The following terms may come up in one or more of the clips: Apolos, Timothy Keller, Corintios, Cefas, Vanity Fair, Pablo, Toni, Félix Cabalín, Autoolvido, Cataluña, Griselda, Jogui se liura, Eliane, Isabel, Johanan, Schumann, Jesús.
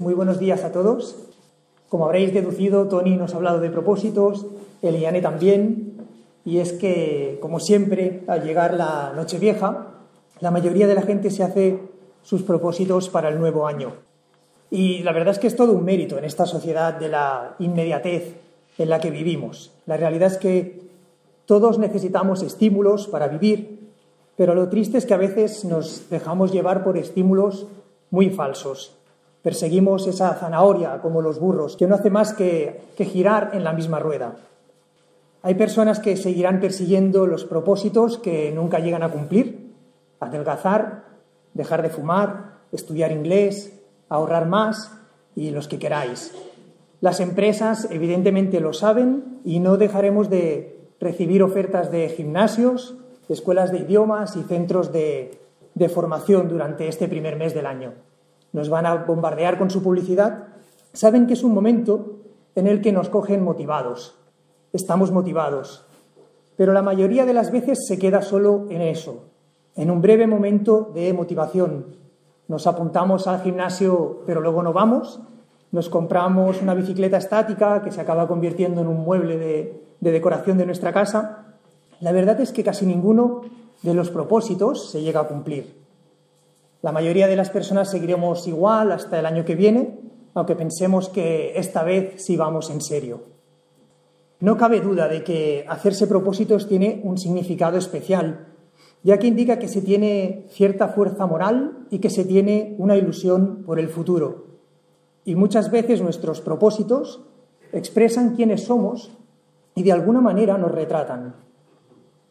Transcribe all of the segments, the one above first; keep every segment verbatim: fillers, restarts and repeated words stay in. Muy buenos días a todos. Como habréis deducido, Toni nos ha hablado de propósitos, Eliane también, y es que, como siempre, al llegar la Nochevieja, la mayoría de la gente se hace sus propósitos para el nuevo año. Y la verdad es que es todo un mérito en esta sociedad de la inmediatez en la que vivimos. La realidad es que todos necesitamos estímulos para vivir, pero lo triste es que a veces nos dejamos llevar por estímulos muy falsos. Perseguimos esa zanahoria como los burros, que no hace más que, que girar en la misma rueda. Hay personas que seguirán persiguiendo los propósitos que nunca llegan a cumplir: adelgazar, dejar de fumar, estudiar inglés, ahorrar más y los que queráis. Las empresas evidentemente lo saben y no dejaremos de recibir ofertas de gimnasios, de escuelas de idiomas y centros de, de formación durante este primer mes del año. Nos van a bombardear con su publicidad. Saben que es un momento en el que nos cogen motivados. Estamos motivados. Pero la mayoría de las veces se queda solo en eso, en un breve momento de motivación. Nos apuntamos al gimnasio, pero luego no vamos. Nos compramos una bicicleta estática que se acaba convirtiendo en un mueble de, de decoración de nuestra casa. La verdad es que casi ninguno de los propósitos se llega a cumplir. La mayoría de las personas seguiremos igual hasta el año que viene, aunque pensemos que esta vez sí vamos en serio. No cabe duda de que hacerse propósitos tiene un significado especial, ya que indica que se tiene cierta fuerza moral y que se tiene una ilusión por el futuro. Y muchas veces nuestros propósitos expresan quiénes somos y de alguna manera nos retratan.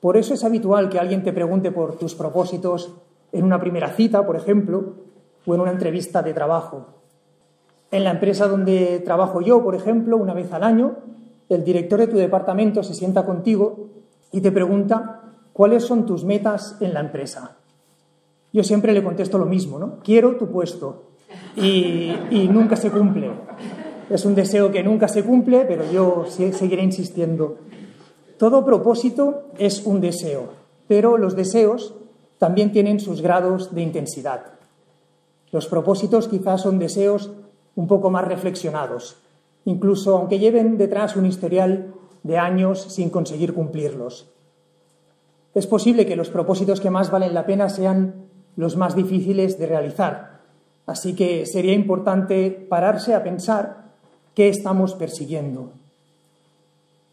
Por eso es habitual que alguien te pregunte por tus propósitos en una primera cita, por ejemplo, o en una entrevista de trabajo. En la empresa donde trabajo yo, por ejemplo, una vez al año, el director de tu departamento se sienta contigo y te pregunta cuáles son tus metas en la empresa. Yo siempre le contesto lo mismo, ¿no? Quiero tu puesto. Y, y nunca se cumple. Es un deseo que nunca se cumple, pero yo seguiré insistiendo. Todo propósito es un deseo, pero los deseos también tienen sus grados de intensidad. Los propósitos quizás son deseos un poco más reflexionados, incluso aunque lleven detrás un historial de años sin conseguir cumplirlos. Es posible que los propósitos que más valen la pena sean los más difíciles de realizar, así que sería importante pararse a pensar qué estamos persiguiendo.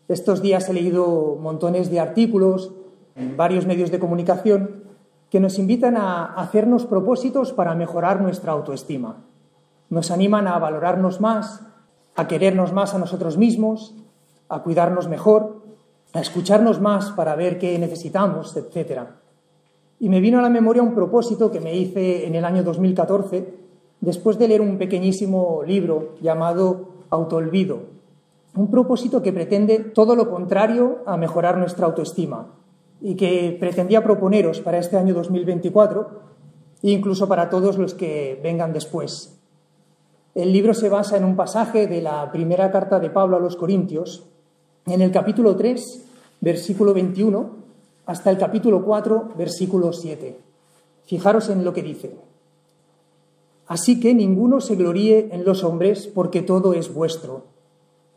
Estos días he leído montones de artículos en varios medios de comunicación que nos invitan a hacernos propósitos para mejorar nuestra autoestima. Nos animan a valorarnos más, a querernos más a nosotros mismos, a cuidarnos mejor, a escucharnos más para ver qué necesitamos, etcétera. Y me vino a la memoria un propósito que me hice en el año dos mil catorce, después de leer un pequeñísimo libro llamado Autoolvido. Un propósito que pretende todo lo contrario a mejorar nuestra autoestima, y que pretendía proponeros para este año dos mil veinticuatro e incluso para todos los que vengan después. El libro se basa en un pasaje de la primera carta de Pablo a los Corintios, en el capítulo tres, versículo veintiuno, hasta el capítulo cuatro, versículo siete. Fijaros en lo que dice. Así que ninguno se gloríe en los hombres, porque todo es vuestro.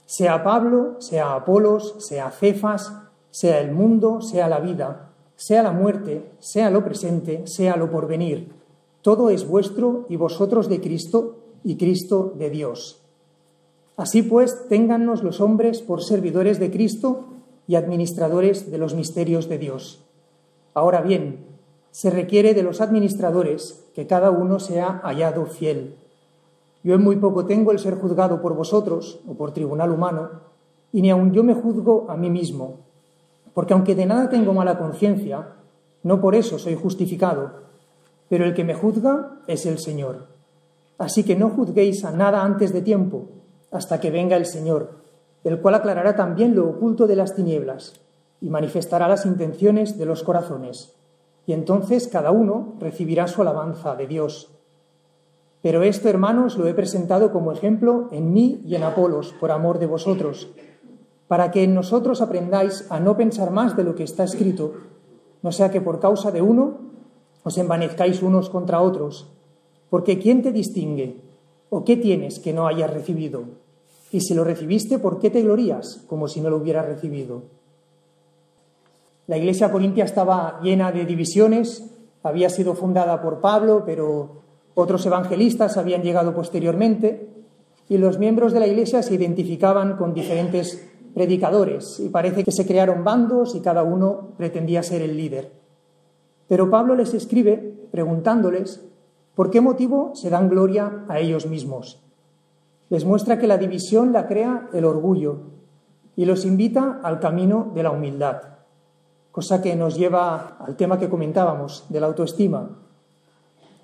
Sea Pablo, sea Apolos, sea Cefas, sea el mundo, sea la vida, sea la muerte, sea lo presente, sea lo porvenir. Todo es vuestro y vosotros de Cristo y Cristo de Dios. Así pues, téngannos los hombres por servidores de Cristo y administradores de los misterios de Dios. Ahora bien, se requiere de los administradores que cada uno sea hallado fiel. Yo en muy poco tengo el ser juzgado por vosotros o por tribunal humano, y ni aun yo me juzgo a mí mismo. Porque aunque de nada tengo mala conciencia, no por eso soy justificado, pero el que me juzga es el Señor. Así que no juzguéis a nada antes de tiempo, hasta que venga el Señor, el cual aclarará también lo oculto de las tinieblas y manifestará las intenciones de los corazones. Y entonces cada uno recibirá su alabanza de Dios. Pero esto, hermanos, lo he presentado como ejemplo en mí y en Apolos, por amor de vosotros, para que en nosotros aprendáis a no pensar más de lo que está escrito, no sea que por causa de uno os envanezcáis unos contra otros. Porque ¿quién te distingue? ¿O qué tienes que no hayas recibido? Y si lo recibiste, ¿por qué te glorías como si no lo hubieras recibido? La iglesia corintia estaba llena de divisiones, había sido fundada por Pablo, pero otros evangelistas habían llegado posteriormente, y los miembros de la iglesia se identificaban con diferentes predicadores, y parece que se crearon bandos y cada uno pretendía ser el líder. Pero Pablo les escribe preguntándoles por qué motivo se dan gloria a ellos mismos. Les muestra que la división la crea el orgullo y los invita al camino de la humildad, cosa que nos lleva al tema que comentábamos, de la autoestima.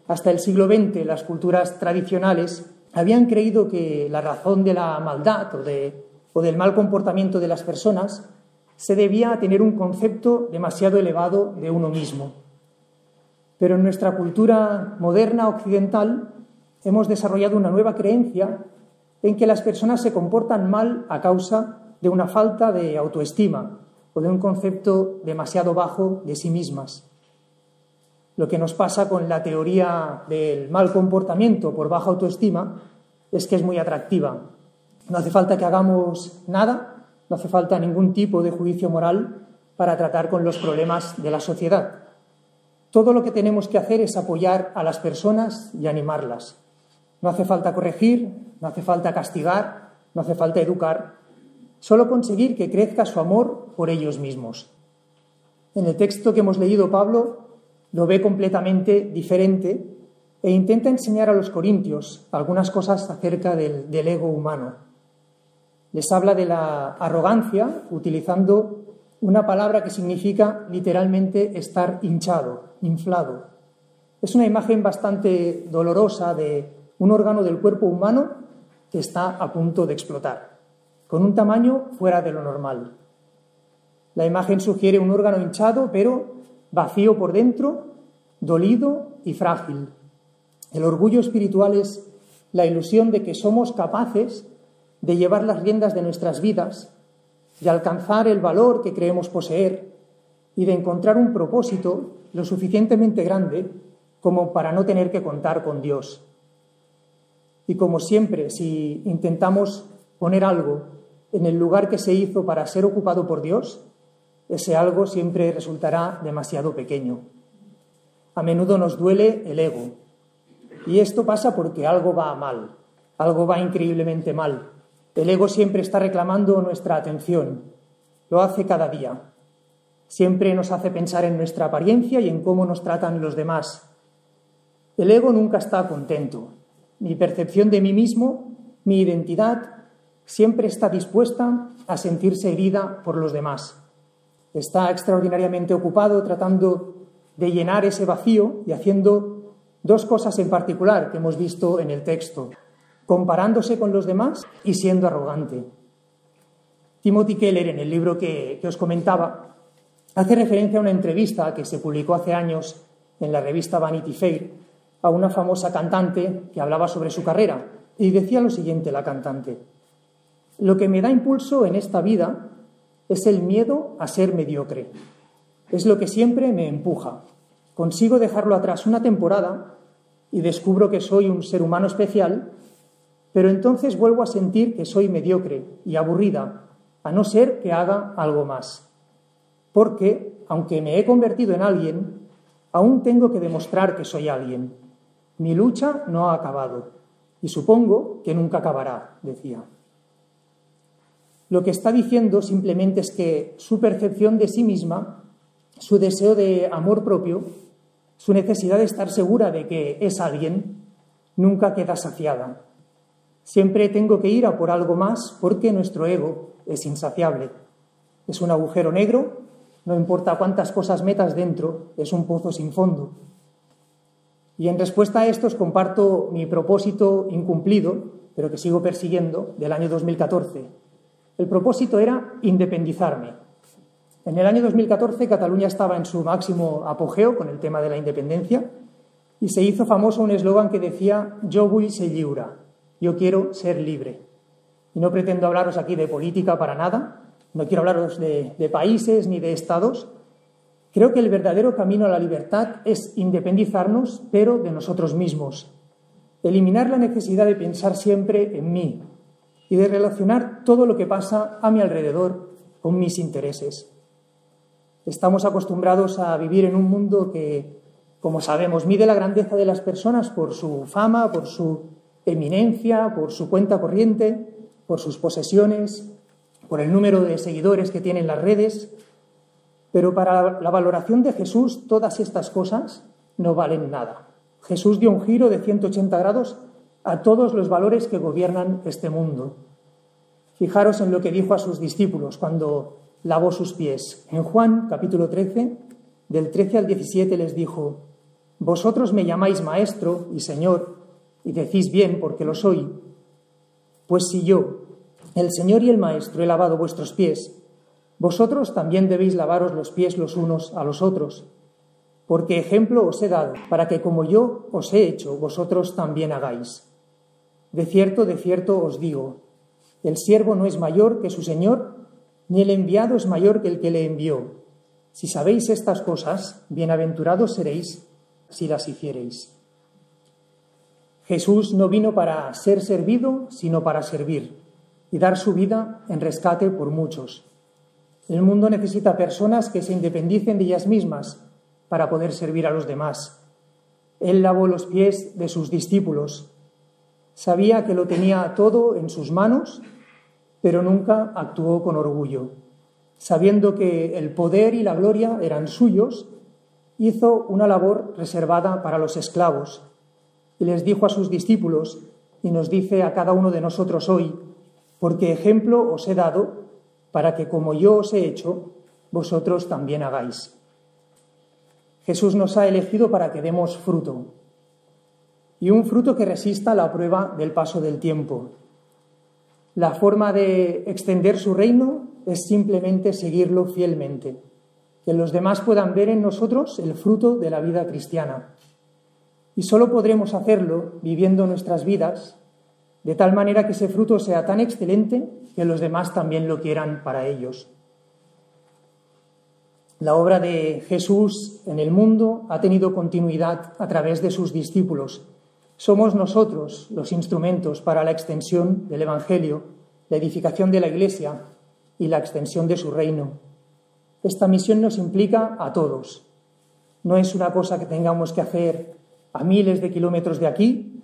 Hasta el siglo veinte, las culturas tradicionales habían creído que la razón de la maldad o, de, o del mal comportamiento de las personas se debía a tener un concepto demasiado elevado de uno mismo. Pero en nuestra cultura moderna occidental hemos desarrollado una nueva creencia en que las personas se comportan mal a causa de una falta de autoestima o de un concepto demasiado bajo de sí mismas. Lo que nos pasa con la teoría del mal comportamiento por baja autoestima es que es muy atractiva. No hace falta que hagamos nada, no hace falta ningún tipo de juicio moral para tratar con los problemas de la sociedad. Todo lo que tenemos que hacer es apoyar a las personas y animarlas. No hace falta corregir, no hace falta castigar, no hace falta educar. Solo conseguir que crezca su amor por ellos mismos. En el texto que hemos leído, Pablo lo ve completamente diferente e intenta enseñar a los corintios algunas cosas acerca del, del ego humano. Les habla de la arrogancia utilizando una palabra que significa literalmente estar hinchado, inflado. Es una imagen bastante dolorosa de un órgano del cuerpo humano que está a punto de explotar, con un tamaño fuera de lo normal. La imagen sugiere un órgano hinchado, pero vacío por dentro, dolido y frágil. El orgullo espiritual es la ilusión de que somos capaces de llevar las riendas de nuestras vidas, de alcanzar el valor que creemos poseer y de encontrar un propósito lo suficientemente grande como para no tener que contar con Dios. Y como siempre, si intentamos poner algo en el lugar que se hizo para ser ocupado por Dios, ese algo siempre resultará demasiado pequeño. A menudo nos duele el ego. Y esto pasa porque algo va mal, algo va increíblemente mal. El ego siempre está reclamando nuestra atención. Lo hace cada día. Siempre nos hace pensar en nuestra apariencia y en cómo nos tratan los demás. El ego nunca está contento. Mi percepción de mí mismo, mi identidad, siempre está dispuesta a sentirse herida por los demás. Está extraordinariamente ocupado tratando de llenar ese vacío y haciendo dos cosas en particular que hemos visto en el texto: comparándose con los demás y siendo arrogante. Timothy Keller, en el libro que, que os comentaba, hace referencia a una entrevista que se publicó hace años en la revista Vanity Fair a una famosa cantante que hablaba sobre su carrera, y decía lo siguiente la cantante: lo que me da impulso en esta vida es el miedo a ser mediocre. Es lo que siempre me empuja. Consigo dejarlo atrás una temporada y descubro que soy un ser humano especial, pero entonces vuelvo a sentir que soy mediocre y aburrida, a no ser que haga algo más. Porque, aunque me he convertido en alguien, aún tengo que demostrar que soy alguien. Mi lucha no ha acabado y supongo que nunca acabará, decía. Lo que está diciendo simplemente es que su percepción de sí misma, su deseo de amor propio, su necesidad de estar segura de que es alguien, nunca queda saciada. Siempre tengo que ir a por algo más porque nuestro ego es insaciable. Es un agujero negro, no importa cuántas cosas metas dentro, es un pozo sin fondo. Y en respuesta a esto os comparto mi propósito incumplido, pero que sigo persiguiendo, del año dos mil catorce. El propósito era independizarme. En el año dos mil catorce, Cataluña estaba en su máximo apogeo con el tema de la independencia y se hizo famoso un eslogan que decía "Jogui se liura", yo quiero ser libre. Y no pretendo hablaros aquí de política para nada, no quiero hablaros de, de países ni de estados. Creo que el verdadero camino a la libertad es independizarnos, pero de nosotros mismos. Eliminar la necesidad de pensar siempre en mí y de relacionar todo lo que pasa a mi alrededor con mis intereses. Estamos acostumbrados a vivir en un mundo que, como sabemos, mide la grandeza de las personas por su fama, por su eminencia, por su cuenta corriente, por sus posesiones, por el número de seguidores que tienen las redes. Pero para la valoración de Jesús, todas estas cosas no valen nada. Jesús dio un giro de ciento ochenta grados a todos los valores que gobiernan este mundo. Fijaros en lo que dijo a sus discípulos cuando lavó sus pies. En Juan, capítulo trece, del trece al diecisiete, les dijo: «Vosotros me llamáis maestro y señor, y decís bien porque lo soy. Pues si yo, el señor y el maestro, he lavado vuestros pies, vosotros también debéis lavaros los pies los unos a los otros. Porque ejemplo os he dado, para que como yo os he hecho, vosotros también hagáis. De cierto, de cierto os digo, el siervo no es mayor que su señor, ni el enviado es mayor que el que le envió. Si sabéis estas cosas, bienaventurados seréis si las hiciereis». Jesús no vino para ser servido, sino para servir y dar su vida en rescate por muchos. El mundo necesita personas que se independicen de ellas mismas para poder servir a los demás. Él lavó los pies de sus discípulos. Sabía que lo tenía todo en sus manos, pero nunca actuó con orgullo. Sabiendo que el poder y la gloria eran suyos, hizo una labor reservada para los esclavos y les dijo a sus discípulos, y nos dice a cada uno de nosotros hoy: «Porque ejemplo os he dado, para que como yo os he hecho, vosotros también hagáis». Jesús nos ha elegido para que demos fruto, y un fruto que resista la prueba del paso del tiempo. La forma de extender su reino es simplemente seguirlo fielmente, que los demás puedan ver en nosotros el fruto de la vida cristiana. Y solo podremos hacerlo viviendo nuestras vidas de tal manera que ese fruto sea tan excelente que los demás también lo quieran para ellos. La obra de Jesús en el mundo ha tenido continuidad a través de sus discípulos. Somos nosotros los instrumentos para la extensión del Evangelio, la edificación de la Iglesia y la extensión de su reino. Esta misión nos implica a todos. No es una cosa que tengamos que hacer a miles de kilómetros de aquí,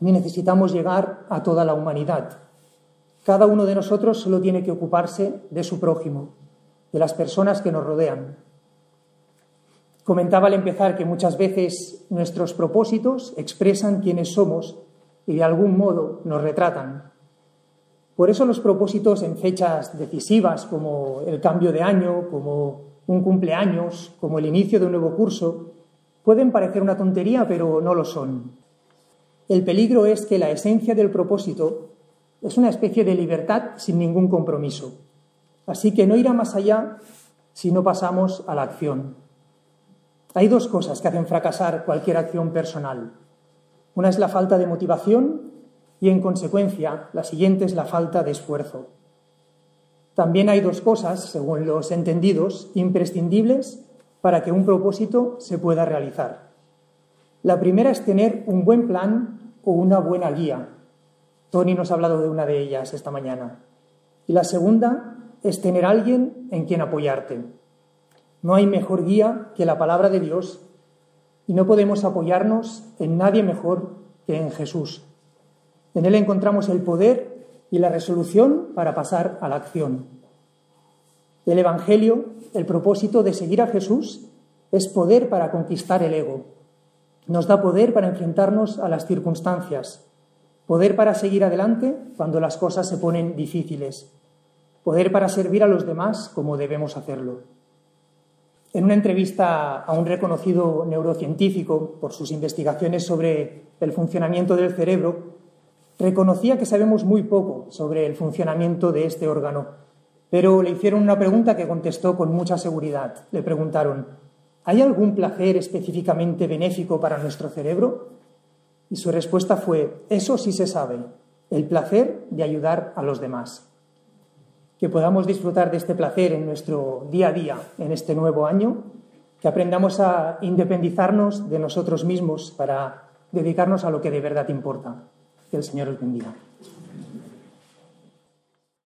ni necesitamos llegar a toda la humanidad. Cada uno de nosotros solo tiene que ocuparse de su prójimo, de las personas que nos rodean. Comentaba al empezar que muchas veces nuestros propósitos expresan quiénes somos y de algún modo nos retratan. Por eso los propósitos en fechas decisivas, como el cambio de año, como un cumpleaños, como el inicio de un nuevo curso, pueden parecer una tontería, pero no lo son. El peligro es que la esencia del propósito es una especie de libertad sin ningún compromiso. Así que no irá más allá si no pasamos a la acción. Hay dos cosas que hacen fracasar cualquier acción personal. Una es la falta de motivación y, en consecuencia, la siguiente es la falta de esfuerzo. También hay dos cosas, según los entendidos, imprescindibles para que un propósito se pueda realizar. La primera es tener un buen plan o una buena guía. Toni nos ha hablado de una de ellas esta mañana. Y la segunda es tener alguien en quien apoyarte. No hay mejor guía que la palabra de Dios y no podemos apoyarnos en nadie mejor que en Jesús. En Él encontramos el poder y la resolución para pasar a la acción. El Evangelio, el propósito de seguir a Jesús, es poder para conquistar el ego. Nos da poder para enfrentarnos a las circunstancias, poder para seguir adelante cuando las cosas se ponen difíciles, poder para servir a los demás como debemos hacerlo. En una entrevista a un reconocido neurocientífico por sus investigaciones sobre el funcionamiento del cerebro, reconocía que sabemos muy poco sobre el funcionamiento de este órgano, pero le hicieron una pregunta que contestó con mucha seguridad. Le preguntaron: ¿hay algún placer específicamente benéfico para nuestro cerebro? Y su respuesta fue: eso sí se sabe, el placer de ayudar a los demás. Que podamos disfrutar de este placer en nuestro día a día, en este nuevo año, que aprendamos a independizarnos de nosotros mismos para dedicarnos a lo que de verdad importa. Que el Señor os bendiga.